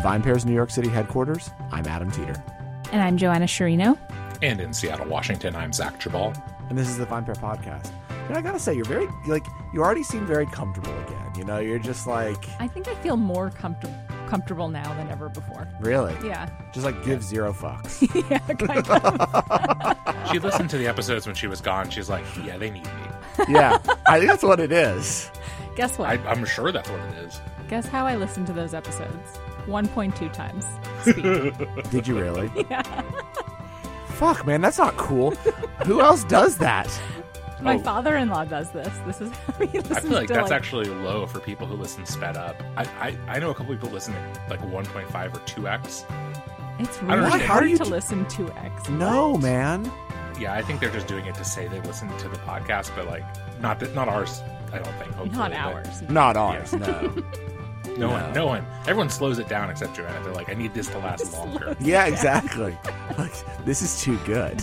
From VinePair's New York City headquarters, I'm Adam Teeter. And I'm Joanna Sciarrino. And in Seattle, Washington, I'm Zach Geballe. And this is the VinePair podcast. And I gotta say, you're very, you already seem very comfortable again. You know, you're just like... I think I feel more comfortable now than ever before. Really? Yeah. Just like give zero fucks. Yeah, kind of. She listened to the episodes when she was gone. She's like, yeah, they need me. Yeah, I think that's what it is. Guess what? I'm sure that's what it is. Guess how I listened to those episodes? 1.2 times speed. Did you really? Yeah. Fuck, man, that's not cool. Who else does that? My father-in-law does this. This is how he listens. I feel like that's actually low for people who listen sped up. I know a couple people listen to like 1.5 or 2x. It's really hard to listen 2x. No, man. Yeah, I think they're just doing it to say they listen to the podcast, but like not ours. I don't think. Hopefully, not ours. Not ours. Yeah. No. No one. Everyone slows it down except Joanna. They're like, I need this to last longer. Yeah, exactly. Like, this is too good.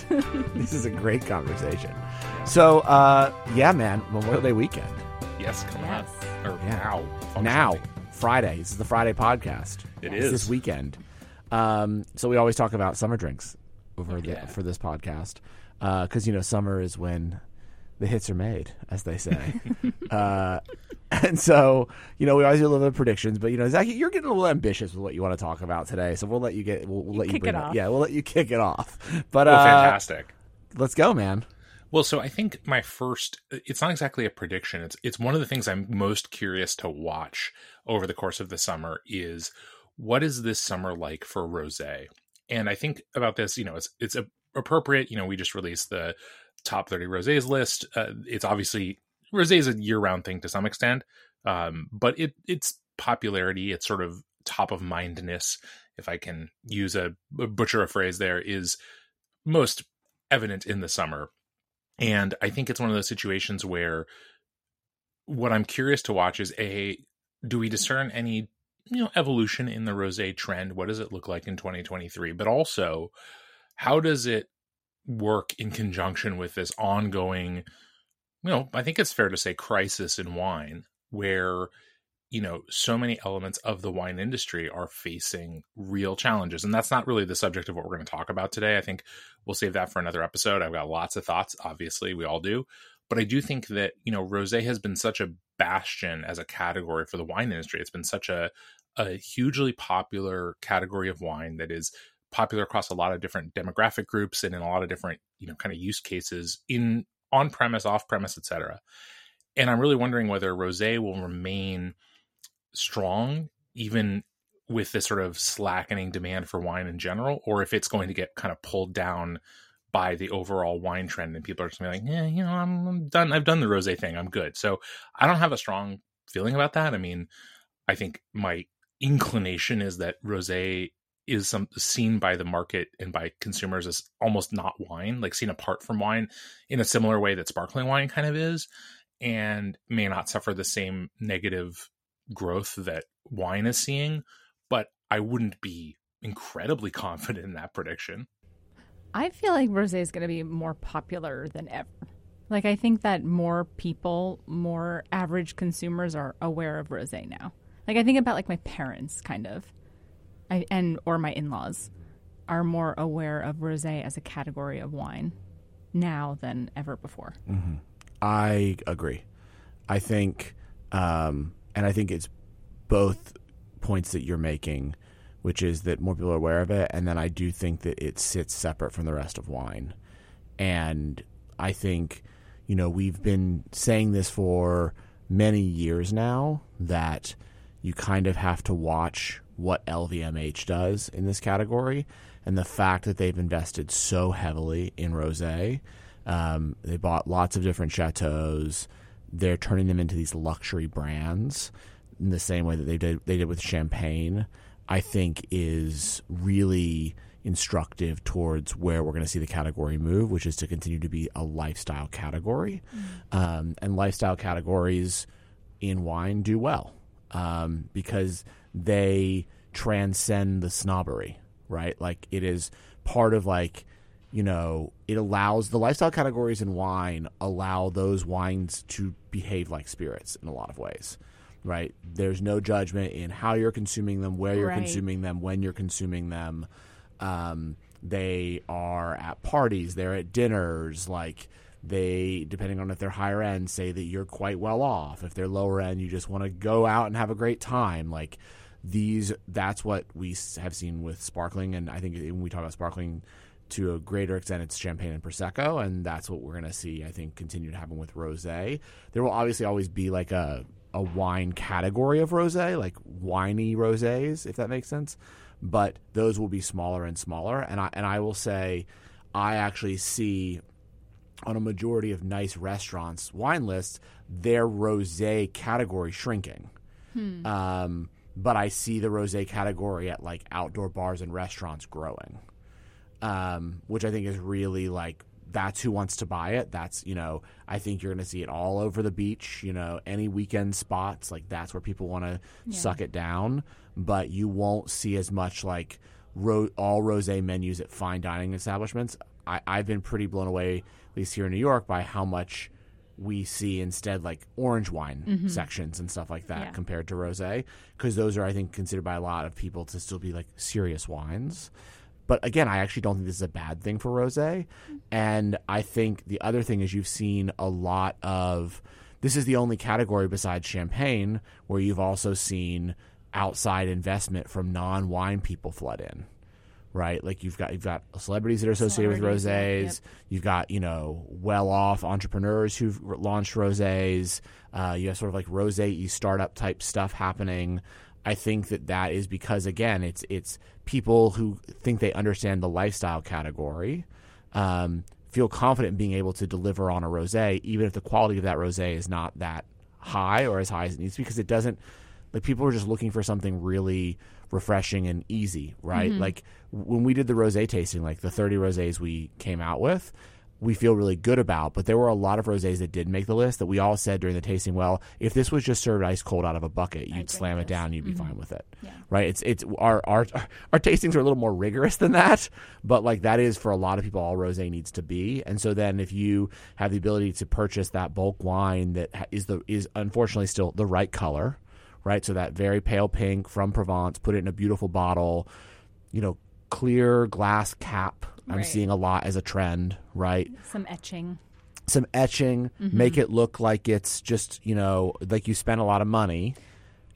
This is a great conversation. So, yeah, man, Memorial Day weekend. Yes, come on. Or now, Friday. This is the Friday podcast. It is. This weekend. So we always talk about summer drinks for this podcast. Because, summer is when the hits are made, as they say. And so, we always do a little bit of predictions. But, Zach, you're getting a little ambitious with what you want to talk about today. So we'll let you get – we'll let you bring it off. Yeah, we'll let you kick it off. But fantastic. Let's go, man. Well, so I think my first, it's not exactly a prediction. It's one of the things I'm most curious to watch over the course of the summer is what is this summer like for rosé? And I think about this, it's appropriate. We just released the top 30 rosés list. It's obviously, rosé is a year-round thing to some extent, but its popularity, its sort of top-of-mindness, if I can use butcher a phrase there, is most evident in the summer. And I think it's one of those situations where what I'm curious to watch is, A, do we discern any, evolution in the rosé trend? What does it look like in 2023? But also, how does it work in conjunction with this ongoing, I think it's fair to say crisis in wine, where, so many elements of the wine industry are facing real challenges. And that's not really the subject of what we're going to talk about today. I think we'll save that for another episode. I've got lots of thoughts. Obviously, we all do. But I do think that, rosé has been such a bastion as a category for the wine industry. It's been such a hugely popular category of wine that is popular across a lot of different demographic groups and in a lot of different, kind of use cases in on-premise, off-premise, et cetera. And I'm really wondering whether rosé will remain strong even with this sort of slackening demand for wine in general, or if it's going to get kind of pulled down by the overall wine trend and people are just gonna be like, yeah, I'm done. I've done the rosé thing. I'm good. So I don't have a strong feeling about that. I mean, I think my inclination is that rosé is seen by the market and by consumers as almost not wine, like seen apart from wine in a similar way that sparkling wine kind of is, and may not suffer the same negative growth that wine is seeing, but I wouldn't be incredibly confident in that prediction. I feel like rosé is going to be more popular than ever. Like, I think that more people, more average consumers are aware of rosé now. Like, I think about like my parents kind of, or my in-laws are more aware of rosé as a category of wine now than ever before. Mm-hmm. I agree. I think, and I think it's both points that you're making, which is that more people are aware of it. And then I do think that it sits separate from the rest of wine. And I think, we've been saying this for many years now, that you kind of have to watch what LVMH does in this category. And the fact that they've invested so heavily in rosé, they bought lots of different chateaus. They're turning them into these luxury brands in the same way that they did with Champagne, I think is really instructive towards where we're going to see the category move, which is to continue to be a lifestyle category. Mm-hmm. And lifestyle categories in wine do well because they transcend the snobbery, right? Like, it is part of like, it allows the lifestyle categories in wine allow those wines to behave like spirits in a lot of ways. right? There's no judgment in how you're consuming them, where you're consuming them, when you're consuming them. They are at parties, they're at dinners, like they, depending on if they're higher end, say that you're quite well off. If they're lower end, you just want to go out and have a great time. Like these, that's what we have seen with sparkling. And I think when we talk about sparkling to a greater extent, it's Champagne and Prosecco. And that's what we're going to see, I think, continue to happen with rosé. There will obviously always be like a wine category of rosé, like winey rosés, if that makes sense. But those will be smaller and smaller. And I will say I actually see on a majority of nice restaurants' wine lists their rosé category shrinking. But I see the rosé category at like outdoor bars and restaurants growing, which I think is really like that's who wants to buy it. That's, you know, I think you're going to see it all over the beach, you know, any weekend spots. Like that's where people want to suck it down. But you won't see as much like all rosé menus at fine dining establishments. I've been pretty blown away, at least here in New York, by how much we see instead like orange wine sections and stuff like that compared to rosé, because those are, I think, considered by a lot of people to still be like serious wines. But again, I actually don't think this is a bad thing for rosé. And I think the other thing is you've seen a lot of – this is the only category besides champagne where you've also seen outside investment from non-wine people flood in, right? Like you've got celebrities that are associated with rosés. Yep. You've got, you know, well-off entrepreneurs who've launched rosés. You have sort of like rosé-y startup type stuff happening. I think that is because, again, it's people who think they understand the lifestyle category, feel confident in being able to deliver on a rosé, even if the quality of that rosé is not that high or as high as it needs to be, because it doesn't – like people are just looking for something really refreshing and easy, right? Like when we did the rosé tasting, like the 30 rosés we came out with, we feel really good about, but there were a lot of rosés that did make the list that we all said during the tasting, well, if this was just served ice cold out of a bucket, you'd slam it down, you'd be fine with it, right? It's our tastings are a little more rigorous than that, but like that is for a lot of people all rosé needs to be. And so then if you have the ability to purchase that bulk wine that is unfortunately still the right color, right? So that very pale pink from Provence, put it in a beautiful bottle, you know, clear glass cap. I'm seeing a lot as a trend, right? Some etching, make it look like it's just, you know, like you spent a lot of money,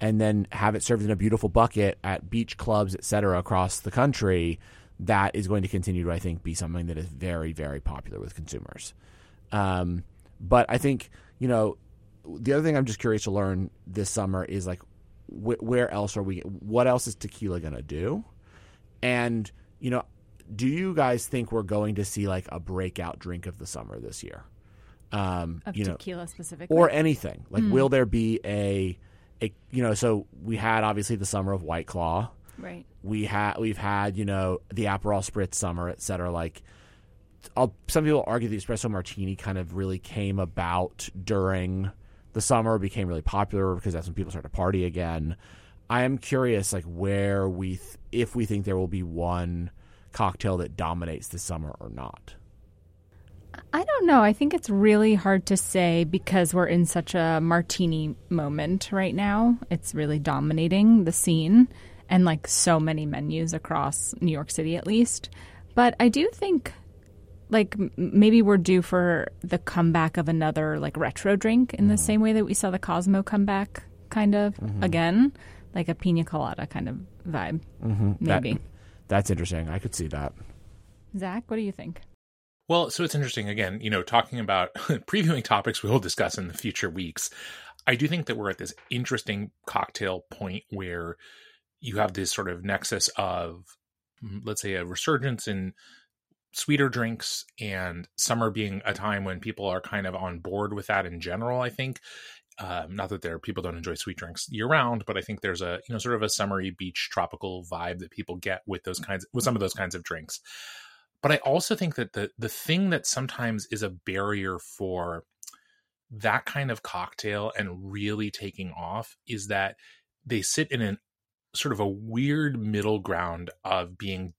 and then have it served in a beautiful bucket at beach clubs, et cetera, across the country. That is going to continue to, I think, be something that is very, very popular with consumers. But I think, you know, the other thing I'm just curious to learn this summer is like, where else are we? What else is tequila going to do? And, you know, do you guys think we're going to see like a breakout drink of the summer this year? Of you know, tequila specifically? Or anything. Like will there be a you know, so we had obviously the summer of White Claw. Right. We've had, you know, the Aperol Spritz summer, et cetera. Like some people argue the espresso martini kind of really came about during the summer, became really popular because that's when people start to party again. I am curious like where we if we think there will be one cocktail that dominates the summer or not? I don't know. I think it's really hard to say because we're in such a martini moment right now. It's really dominating the scene and like so many menus across New York City at least. But I do think like maybe we're due for the comeback of another like retro drink in the same way that we saw the Cosmo comeback kind of again, like a piña colada kind of vibe maybe. That's interesting. I could see that. Zach, what do you think? Well, so it's interesting. Again, you know, talking about previewing topics we will discuss in the future weeks, I do think that we're at this interesting cocktail point where you have this sort of nexus of, let's say, a resurgence in sweeter drinks and summer being a time when people are kind of on board with that in general, I think. Not that people don't enjoy sweet drinks year round, but I think there's a, you know, sort of a summery beach tropical vibe that people get with some of those kinds of drinks. But I also think that the thing that sometimes is a barrier for that kind of cocktail and really taking off is that they sit in a sort of a weird middle ground of being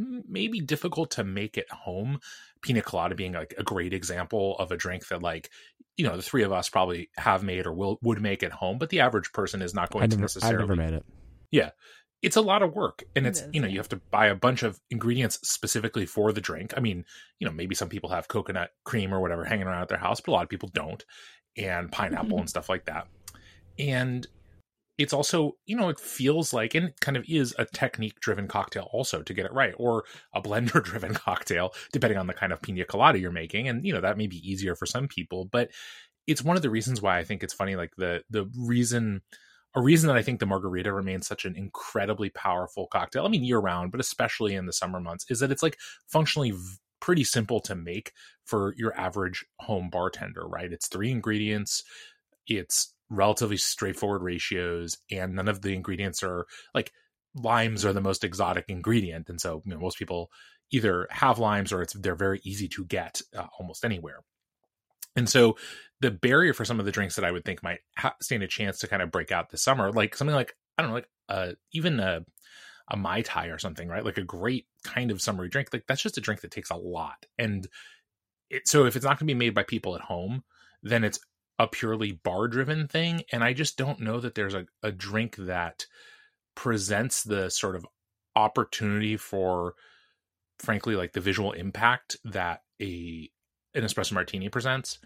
maybe difficult to make at home. Piña Colada being like a great example of a drink that, like, you know, the three of us probably have made or would make at home, but the average person is not going to necessarily. I've never made it. Yeah. It's a lot of work, and it's, you know, you have to buy a bunch of ingredients specifically for the drink. I mean, you know, maybe some people have coconut cream or whatever hanging around at their house, but a lot of people don't, and pineapple and stuff like that. And it's also, you know, it feels like, and it kind of is a technique driven cocktail also to get it right, or a blender driven cocktail, depending on the kind of piña colada you're making. And, you know, that may be easier for some people, but it's one of the reasons why I think it's funny, like a reason that I think the margarita remains such an incredibly powerful cocktail, I mean, year round, but especially in the summer months, is that it's like functionally pretty simple to make for your average home bartender, right? It's three ingredients. It's relatively straightforward ratios, and none of the ingredients are like, limes are the most exotic ingredient. And so, you know, most people either have limes or they're very easy to get almost anywhere. And so the barrier for some of the drinks that I would think might stand a chance to kind of break out this summer, like something like, I don't know, like even a Mai Tai or something, right? Like a great kind of summery drink. Like that's just a drink that takes a lot. And so if it's not going to be made by people at home, then it's a purely bar driven thing. And I just don't know that there's a drink that presents the sort of opportunity for, frankly, like the visual impact that an espresso martini presents.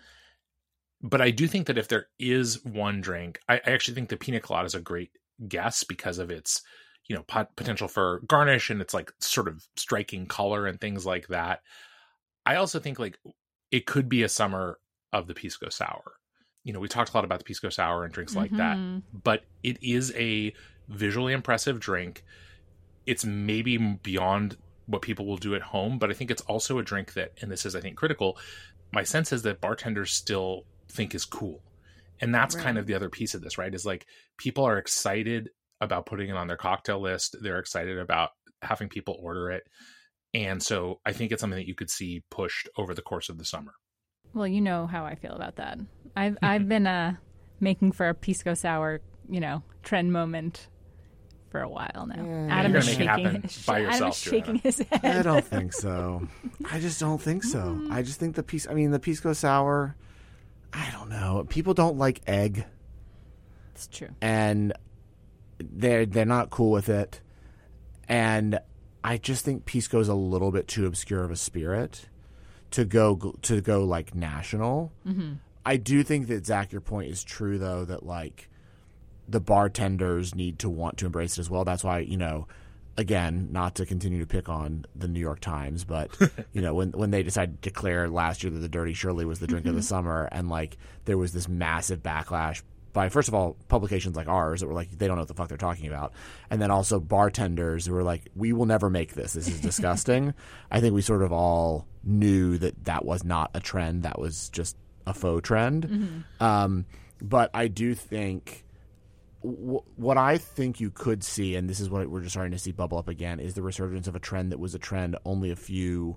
But I do think that if there is one drink, I actually think the piña colada is a great guess because of its, you know, potential for garnish and its like sort of striking color and things like that. I also think like it could be a summer of the Pisco Sour. You know, we talked a lot about the Pisco Sour and drinks like that, but it is a visually impressive drink. It's maybe beyond what people will do at home, but I think it's also a drink that, and this is, I think, critical. My sense is that bartenders still think is cool. And that's kind of the other piece of this, right? Is like people are excited about putting it on their cocktail list. They're excited about having people order it. And so I think it's something that you could see pushed over the course of the summer. Well, you know how I feel about that. I've been making for a Pisco Sour, you know, trend moment for a while now. Adam is shaking his head. I don't think so. I just don't think so. I just think the Pisco Sour, I don't know. People don't like egg. It's true. And they're not cool with it. And I just think Pisco is a little bit too obscure of a spirit to go like national. I do think that, Zach, your point is true though, that like the bartenders need to want to embrace it as well. That's why, you know, again, not to continue to pick on the New York Times, but, you know, when they decided to declare last year that the Dirty Shirley was the drink of the summer, and, like, there was this massive backlash by, first of all, publications like ours that were like, they don't know what the fuck they're talking about. And then also bartenders who were like, we will never make this. This is disgusting. I think we sort of all knew that that was not a trend. That was just a faux trend. But I do think... what I think you could see, and this is what we're just starting to see bubble up again, is the resurgence of a trend that was a trend only a few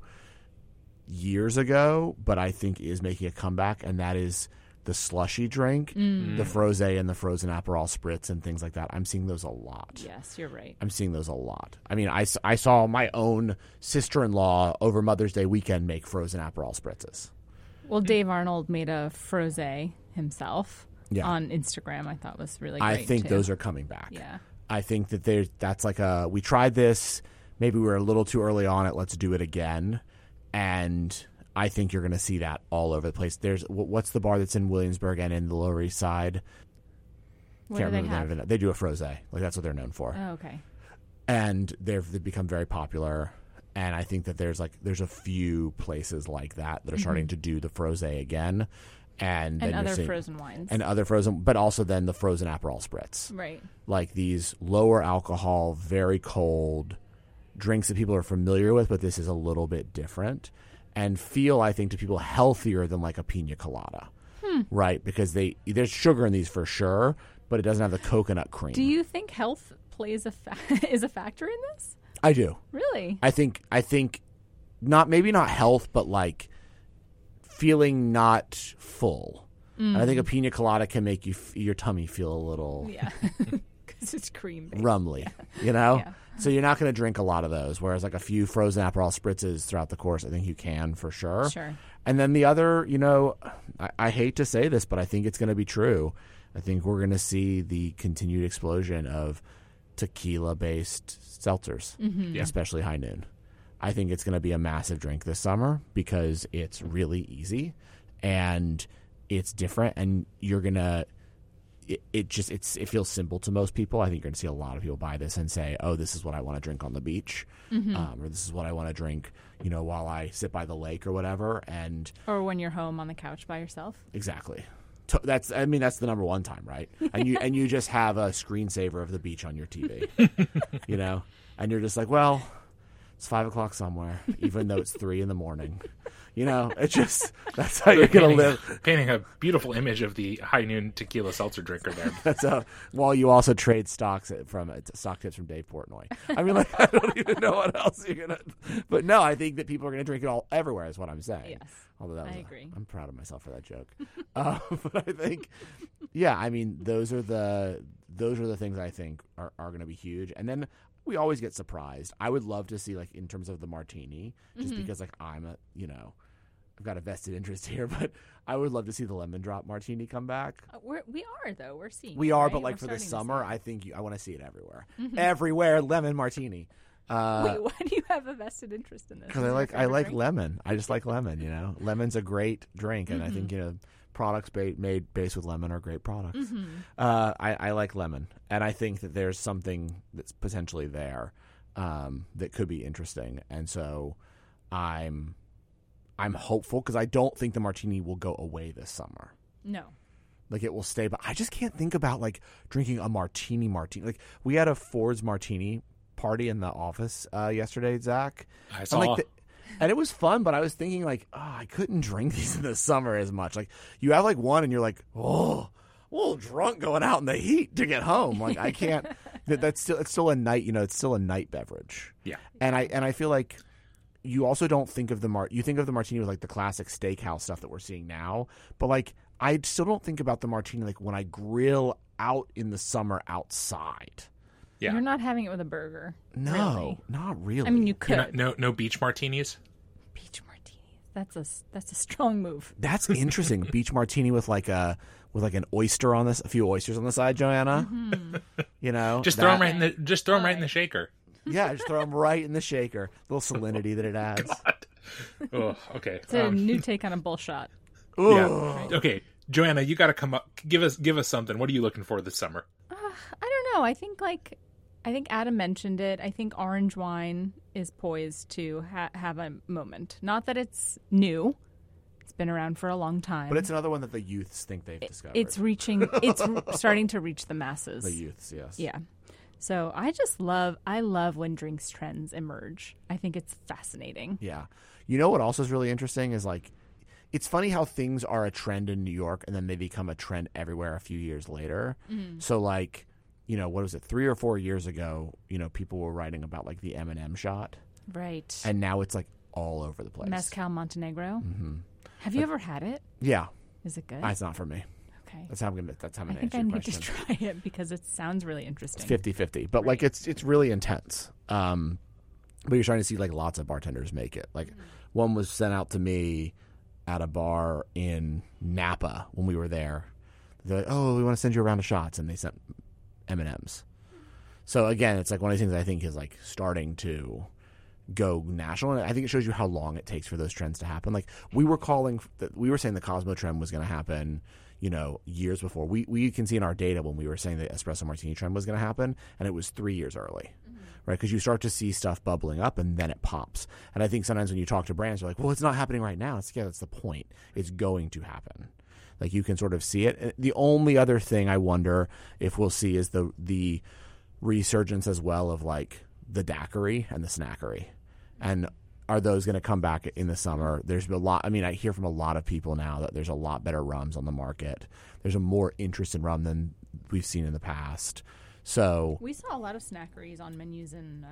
years ago, but I think is making a comeback, and that is the slushy drink, the frosé and the frozen Aperol Spritz and things like that. I'm seeing those a lot. Yes, you're right. I'm seeing those a lot. I mean, I saw my own sister-in-law over Mother's Day weekend make frozen Aperol Spritzes. Well, Dave Arnold made a frosé himself. Yeah. On Instagram, I thought was really great. I think those are coming back. Yeah. I think that that's like we tried this, maybe we were a little too early on it, let's do it again. And I think you're going to see that all over the place. There's what's the bar that's in Williamsburg and in the Lower East Side? What Can't do remember they have? They do a frosé. Like that's what they're known for. Oh, okay. And they've become very popular. And I think that there's a few places like that are starting to do the frosé again. And other frozen wines. And other frozen, but also then the frozen Aperol Spritz. Right. Like these lower alcohol, very cold drinks that people are familiar with, but this is a little bit different and feel, I think, to people healthier than like a piña colada. Right? Because there's sugar in these for sure, but it doesn't have the coconut cream. Do you think health plays is a factor in this? I do. Really? I think maybe not health, but like feeling not full. And I think a piña colada can make your tummy feel a little Because it's cream-based. Rumly, yeah. You know? Yeah. So you're not going to drink a lot of those, whereas like a few frozen Aperol Spritzes throughout the course, I think you can for sure. Sure. And then the other, you know, I hate to say this, but I think it's going to be true. I think we're going to see the continued explosion of tequila-based seltzers, mm-hmm. especially High Noon. I think it's going to be a massive drink this summer because it's really easy and it's different, and you're going to – it feels simple to most people. I think you're going to see a lot of people buy this and say, oh, this is what I want to drink on the beach, mm-hmm. Or this is what I want to drink, you know, while I sit by the lake or whatever. And or when you're home on the couch by yourself. Exactly. That's the number one time, right? And you just have a screensaver of the beach on your TV, you know, and you're just like, well – it's 5 o'clock somewhere, even though it's 3 a.m. You know, it's just that's how you're going to live. Painting a beautiful image of the High Noon tequila seltzer drinker there. That's while you also trade stock tips from Dave Portnoy. I mean, like I don't even know what else you're gonna. But no, I think that people are going to drink it all everywhere. Is what I'm saying. Yes, I agree. I'm proud of myself for that joke. But I think, yeah, I mean, those are the things I think are going to be huge, and then. We always get surprised. I would love to see, like, in terms of the martini, just mm-hmm. because, like, I'm a, you know, I've got a vested interest here, but I would love to see the lemon drop martini come back. We are, though. We're seeing we it, are, right? but, like, we're for the summer, I think I want to see it everywhere. Mm-hmm. Everywhere, lemon martini. Wait, why do you have a vested interest in this? Because I like lemon. I just like lemon, you know. Lemon's a great drink, and mm-hmm. I think, you know, products made based with lemon are great products. Mm-hmm. I like lemon, and I think that there's something that's potentially there that could be interesting. And so I'm hopeful because I don't think the martini will go away this summer. No. Like it will stay, but I just can't think about like drinking a martini. Like we had a Ford's martini party in the office yesterday, Zach. I saw. And it was fun, but I was thinking, like, oh, I couldn't drink these in the summer as much. Like, you have, like, one, and you're like, oh, a little drunk going out in the heat to get home. Like, I can't. It's still a night, you know, it's still a night beverage. Yeah. And I feel like you also don't think of the you think of the martini with, like, the classic steakhouse stuff that we're seeing now. But, like, I still don't think about the martini, like, when I grill out in the summer outside. Yeah. You're not having it with a burger. No, really. Not really. I mean, you could. No beach martinis? Beach martinis. That's a strong move. That's interesting. Beach martini with like an oyster on this, a few oysters on the side, Joanna. Mm-hmm. You know, just throw them right in the shaker. Yeah, just throw them right in the shaker. A little salinity that it adds. God. Oh, okay. It's a new take on a bullshot. Ooh. Yeah. Right. Okay, Joanna, you got to come up. Give us something. What are you looking for this summer? I don't know. I think Adam mentioned it. I think orange wine is poised to have a moment. Not that it's new; it's been around for a long time. But it's another one that the youths think they've discovered. It's starting to reach the masses. The youths, yes. Yeah. So I love when drinks trends emerge. I think it's fascinating. Yeah. You know what also is really interesting is like, it's funny how things are a trend in New York and then they become a trend everywhere a few years later. Mm. So like. You know, what was it, 3 or 4 years ago, you know, people were writing about, like, the M&M shot. Right. And now it's, like, all over the place. Mezcal Montenegro. Mm-hmm. Have you ever had it? Yeah. Is it good? It's not for me. Okay. That's how I'm going to answer your question. I think I need to try it because it sounds really interesting. It's 50-50. But, right. Like, it's really intense. But you're trying to see, like, lots of bartenders make it. Like, mm-hmm. one was sent out to me at a bar in Napa when we were there. They're like, oh, we want to send you a round of shots. And they sent M&Ms. So again, it's like one of the things I think is like starting to go national, and I think it shows you how long it takes for those trends to happen. Like we were saying the Cosmo trend was going to happen, you know, years before. We can see in our data when we were saying the espresso martini trend was going to happen, and it was 3 years early, mm-hmm. right? Because you start to see stuff bubbling up, and then it pops. And I think sometimes when you talk to brands, they're like, "Well, it's not happening right now." It's yeah, that's the point. It's going to happen. Like you can sort of see it. The only other thing I wonder if we'll see is the resurgence as well of like the daiquiri and the snackery. And are those going to come back in the summer? There's a lot. I mean, I hear from a lot of people now that there's a lot better rums on the market. There's a more interest in rum than we've seen in the past. So we saw a lot of snackeries on menus in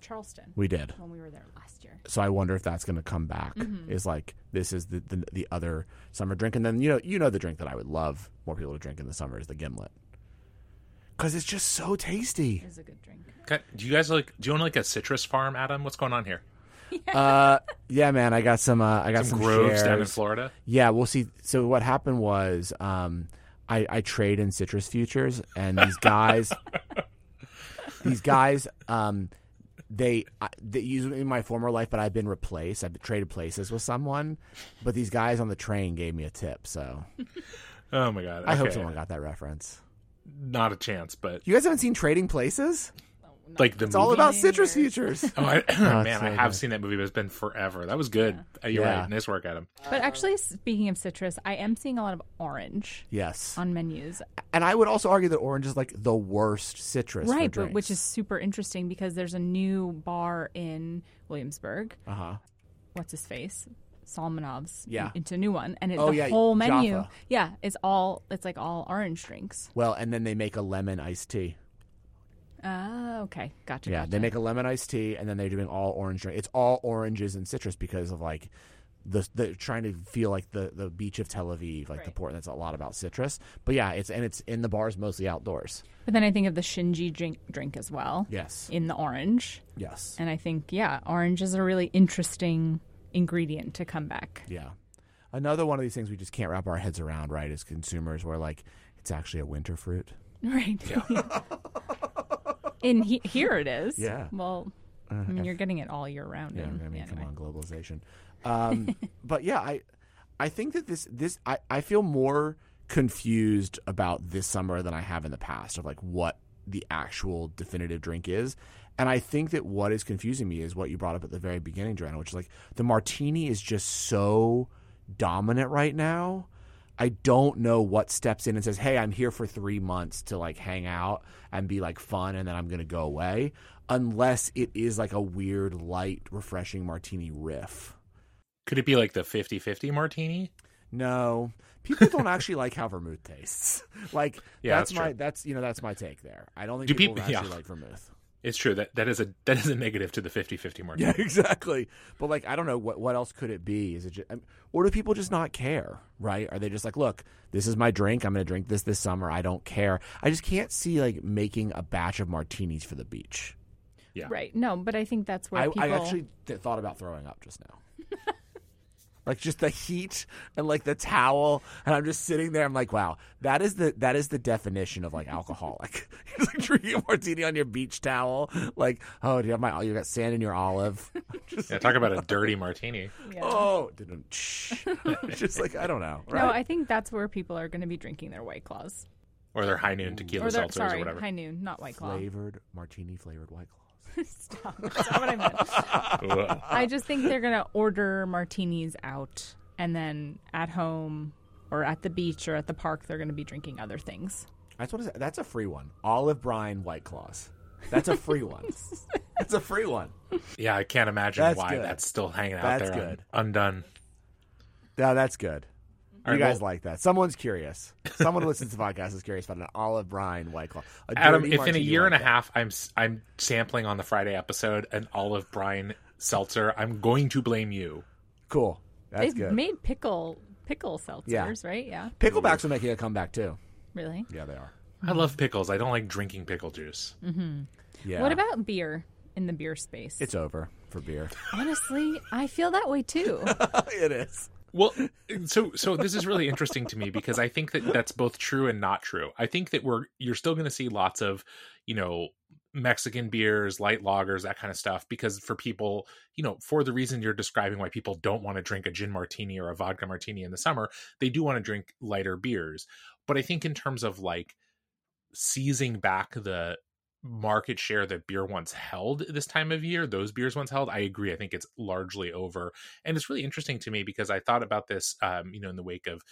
Charleston. We did when we were there last year. So I wonder if that's going to come back. Mm-hmm. Is like this is the other summer drink, and then you know the drink that I would love more people to drink in the summer is the Gimlet. because it's just so tasty. It's a good drink. Okay. Do you guys like? Do you own like a citrus farm, Adam? What's going on here? Yeah, man. I got some. I got some groves shares down in Florida. Yeah, we'll see. So what happened was, I trade in citrus futures, and these guys, they used me in my former life, but I've been replaced. I've traded places with someone, but these guys on the train gave me a tip. So, oh my god, okay. I hope someone got that reference. Not a chance, but you guys haven't seen Trading Places? Like the it's movie? All about citrus futures. Oh, man, so I have seen that movie, but it's been forever. That was good. Yeah. You're right. Nice work, Adam. But actually, speaking of citrus, I am seeing a lot of orange. Yes. On menus. And I would also argue that orange is like the worst citrus. Right, but which is super interesting because there's a new bar in Williamsburg. Uh-huh. What's his face? Solomonov's. Yeah. It's a new one. And it's whole menu. Jaffa. Yeah. It's like all orange drinks. Well, and then they make a lemon iced tea. Oh, okay. Gotcha. Yeah, they make a lemon iced tea, and then they're doing all orange drink. It's all oranges and citrus because of, like, they're trying to feel like the beach of Tel Aviv, like the port that's a lot about citrus. But, yeah, it's in the bars, mostly outdoors. But then I think of the Shinji drink as well. Yes. In the orange. Yes. And I think, yeah, orange is a really interesting ingredient to come back. Yeah. Another one of these things we just can't wrap our heads around, right, as consumers, where, like, it's actually a winter fruit. Right. Yeah. And here it is. Yeah. Well, I mean, you're getting it all year round. Yeah, I mean, come on, globalization. But yeah, I think that I feel more confused about this summer than I have in the past of like what the actual definitive drink is. And I think that what is confusing me is what you brought up at the very beginning, Joanna, which is like the martini is just so dominant right now. I don't know what steps in and says, hey, I'm here for 3 months to like hang out and be like fun and then I'm going to go away unless it is like a weird, light, refreshing martini riff. Could it be like the 50-50 martini? No. People don't actually like how vermouth tastes. Like yeah, that's my take there. I don't think people actually like vermouth. It's true. That is a negative to the 50-50 martini. Yeah, exactly. But like I don't know what else could it be? Is it just, or do people just not care, right? Are they just like, look, this is my drink. I'm going to drink this summer. I don't care. I just can't see like making a batch of martinis for the beach. Yeah. Right. No, but I think that's where people... I actually thought about throwing up just now. Like just the heat and like the towel, and I'm just sitting there. I'm like, wow, that is the definition of like alcoholic. You're like drinking a martini on your beach towel. Like, oh, do you have you got sand in your olive? Just, yeah, talk about a dirty martini. Yeah. Oh, just like I don't know. Right? No, I think that's where people are going to be drinking their White Claws or their High Noon tequila seltzers or whatever. High Noon, not White Claw. Flavored White Claw. Stop. That's not what I meant. I just think they're going to order martinis out, and then at home or at the beach or at the park, they're going to be drinking other things. That's a free one. Olive brine White Claws. That's a free one. That's a free one. Yeah, I can't imagine that's still hanging out there undone. No, that's good. You guys like that. Someone's curious. Someone who listens to podcasts is curious about an olive brine White Claw. Adam, if in a year and a half I'm sampling on the Friday episode an olive brine seltzer, I'm going to blame you. Cool. That's good. They've made pickle seltzers, right? Yeah. Picklebacks are making a comeback, too. Really? Yeah, they are. I love pickles. I don't like drinking pickle juice. Mm-hmm. Yeah. What about beer? In the beer space? It's over for beer. Honestly, I feel that way, too. It is. Well, so this is really interesting to me because I think that that's both true and not true. I think that you're still going to see lots of, you know, Mexican beers, light lagers, that kind of stuff, because for people, you know, for the reason you're describing why people don't want to drink a gin martini or a vodka martini in the summer, they do want to drink lighter beers. But I think in terms of like seizing back the market share that beer once held this time of year, those beers once held, I agree. I think it's largely over. And it's really interesting to me because I thought about this, you know, in the wake of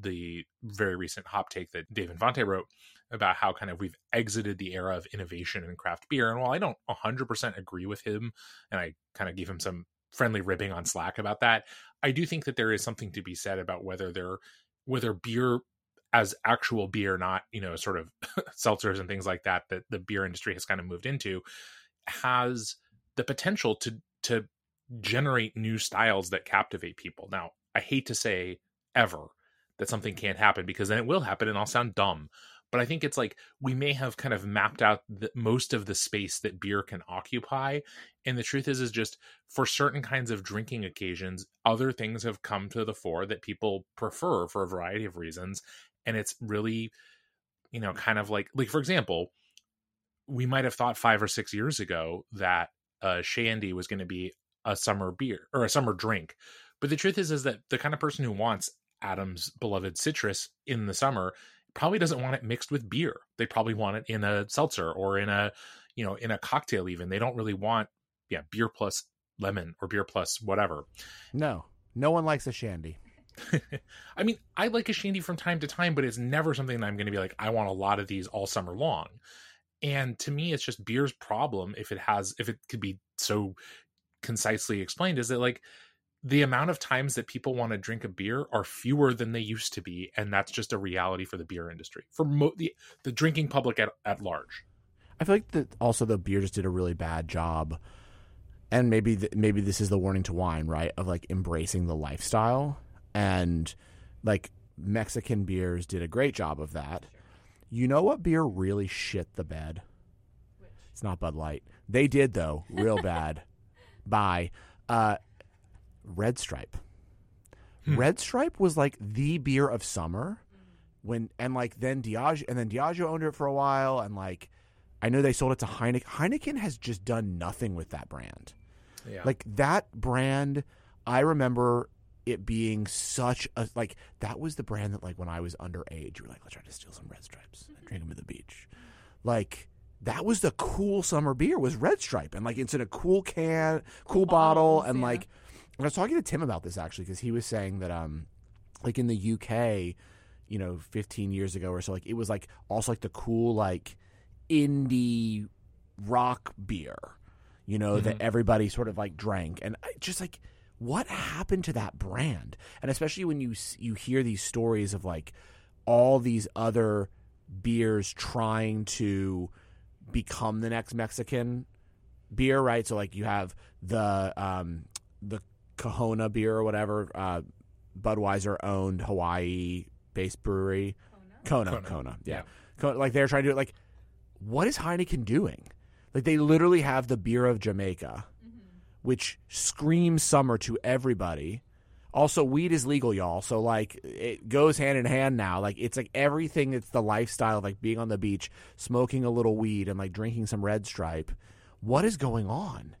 the very recent hop take that Dave Infante wrote about how kind of we've exited the era of innovation in craft beer. And while I don't 100% agree with him, and I kind of gave him some friendly ribbing on Slack about that, I do think that there is something to be said about whether beer as actual beer, not, you know, sort of seltzers and things like that the beer industry has kind of moved into, has the potential to generate new styles that captivate people. Now, I hate to say ever that something can't happen because then it will happen and I'll sound dumb. But I think it's like we may have kind of mapped out most of the space that beer can occupy. And the truth is just for certain kinds of drinking occasions, other things have come to the fore that people prefer for a variety of reasons. And it's really, you know, kind of like, for example, we might have thought 5 or 6 years ago that Shandy was going to be a summer beer or a summer drink. But the truth is that the kind of person who wants Adam's beloved citrus in the summer probably doesn't want it mixed with beer. They probably want it in a seltzer or in a, you know, in a cocktail even. They don't really want beer plus lemon or beer plus whatever. No one likes a shandy. I mean, I like a shandy from time to time, but it's never something that I'm going to be like, I want a lot of these all summer long. And to me, it's just beer's problem, if it could be so concisely explained, is that like the amount of times that people want to drink a beer are fewer than they used to be. And that's just a reality for the beer industry, for the drinking public at large. I feel like that also the beer just did a really bad job. And maybe this is the warning to wine, right? Of like embracing the lifestyle, and like Mexican beers did a great job of that. You know what beer really shit the bed? Which? It's not Bud Light. They did, though, real bad. Bye. Red Stripe. Red Stripe was like the beer of summer then Diageo owned it for a while, and like I know they sold it to Heineken. Heineken has just done nothing with that brand. Yeah. Like that brand, I remember it being such a that was the brand that like when I was underage, we were like, let's try to steal some Red Stripes and drink them at the beach. Like that was the cool summer beer, was Red Stripe, and like it's in a cool can, cool bottle, and like. I was talking to Tim about this actually, because he was saying that, like in the UK, you know, 15 years ago or so, like it was like also like the cool like indie rock beer, you know, that everybody sort of like drank, and just like what happened to that brand? And especially when you hear these stories of like all these other beers trying to become the next Mexican beer, right? So like you have the Kona beer or whatever, Budweiser-owned Hawaii-based brewery. Kona. Yeah. Kona, like, they're trying to do it. Like, what is Heineken doing? Like, they literally have the beer of Jamaica, which screams summer to everybody. Also, weed is legal, y'all. So, like, it goes hand in hand now. Like, it's, like, everything that's the lifestyle of, like, being on the beach, smoking a little weed, and, like, drinking some Red Stripe. What is going on?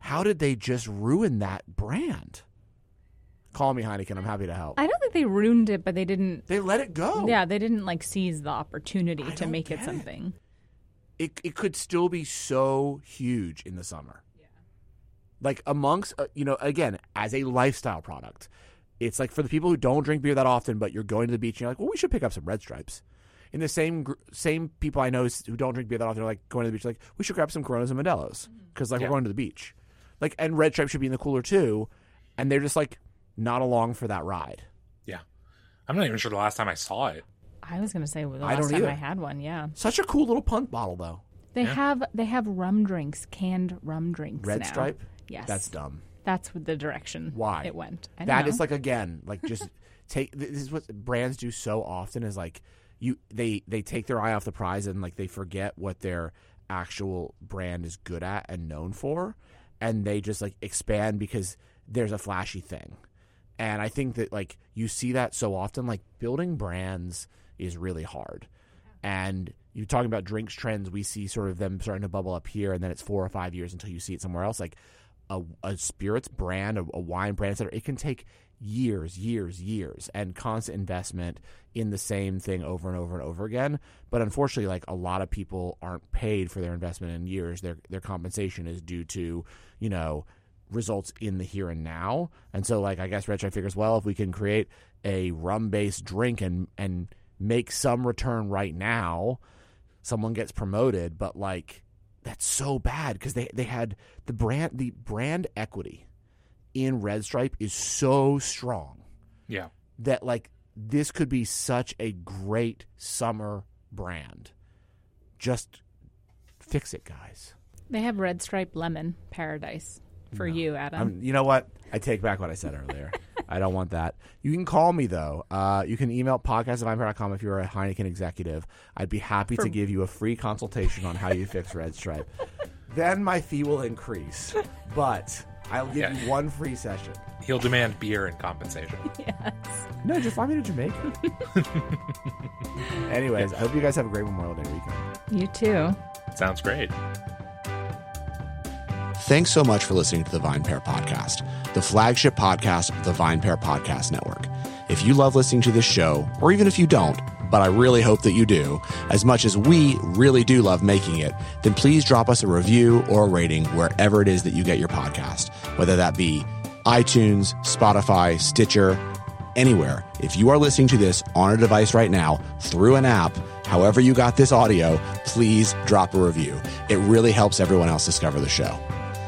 How did they just ruin that brand? Call me, Heineken. I'm happy to help. I don't think they ruined it, but they didn't. They let it go. Yeah, they didn't, like, seize the opportunity to make it something. It could still be so huge in the summer. Yeah. Like, amongst, you know, again, as a lifestyle product. It's, like, for the people who don't drink beer that often, but you're going to the beach and you're like, well, we should pick up some Red Stripes. And the same people I know who don't drink beer that often are, like, going to the beach, like, we should grab some Coronas and Modelos because, like, we're going to the beach. Like, and Red Stripe should be in the cooler too, and they're just like not along for that ride. Yeah, I'm not even sure the last time I saw it. I was gonna say the last time I had one. Yeah, such a cool little punt bottle though. They have rum drinks, canned rum drinks. Red Stripe. Yes, that's dumb. That's the direction. Why it went. I don't know. Is like again, like just take. This is what brands do so often is like they take their eye off the prize and like they forget what their actual brand is good at and known for. And they just, like, expand because there's a flashy thing. And I think that, like, you see that so often. Like, building brands is really hard. And you're talking about drinks trends. We see sort of them starting to bubble up here, and then it's 4 or 5 years until you see it somewhere else. Like, a spirits brand, a wine brand, etc. It can take years, and constant investment in the same thing over and over and over again. But unfortunately, like a lot of people aren't paid for their investment in years. Their compensation is due to, you know, results in the here and now. And so, like, I guess Red Stripe figures, well, if we can create a rum-based drink and make some return right now, someone gets promoted. But like, that's so bad because they had the brand equity in Red Stripe is so strong, yeah, that like this could be such a great summer brand. Just fix it, guys. They have Red Stripe Lemon Paradise for you, Adam. You know what? I take back what I said earlier. I don't want that. You can call me, though. You can email podcast@vinepair.com if you're a Heineken executive. I'd be happy to give you a free consultation on how you fix Red Stripe. Then my fee will increase, but I'll give you one free session. He'll demand beer in compensation. Yes. No, just fly me to Jamaica. Anyways, I hope you guys have a great Memorial Day weekend. You too. Sounds great. Thanks so much for listening to the VinePair Podcast, the flagship podcast of the VinePair Podcast Network. If you love listening to this show, or even if you don't, but I really hope that you do, as much as we really do love making it, then please drop us a review or a rating wherever it is that you get your podcast, whether that be iTunes, Spotify, Stitcher, anywhere. If you are listening to this on a device right now through an app, however you got this audio, please drop a review. It really helps everyone else discover the show.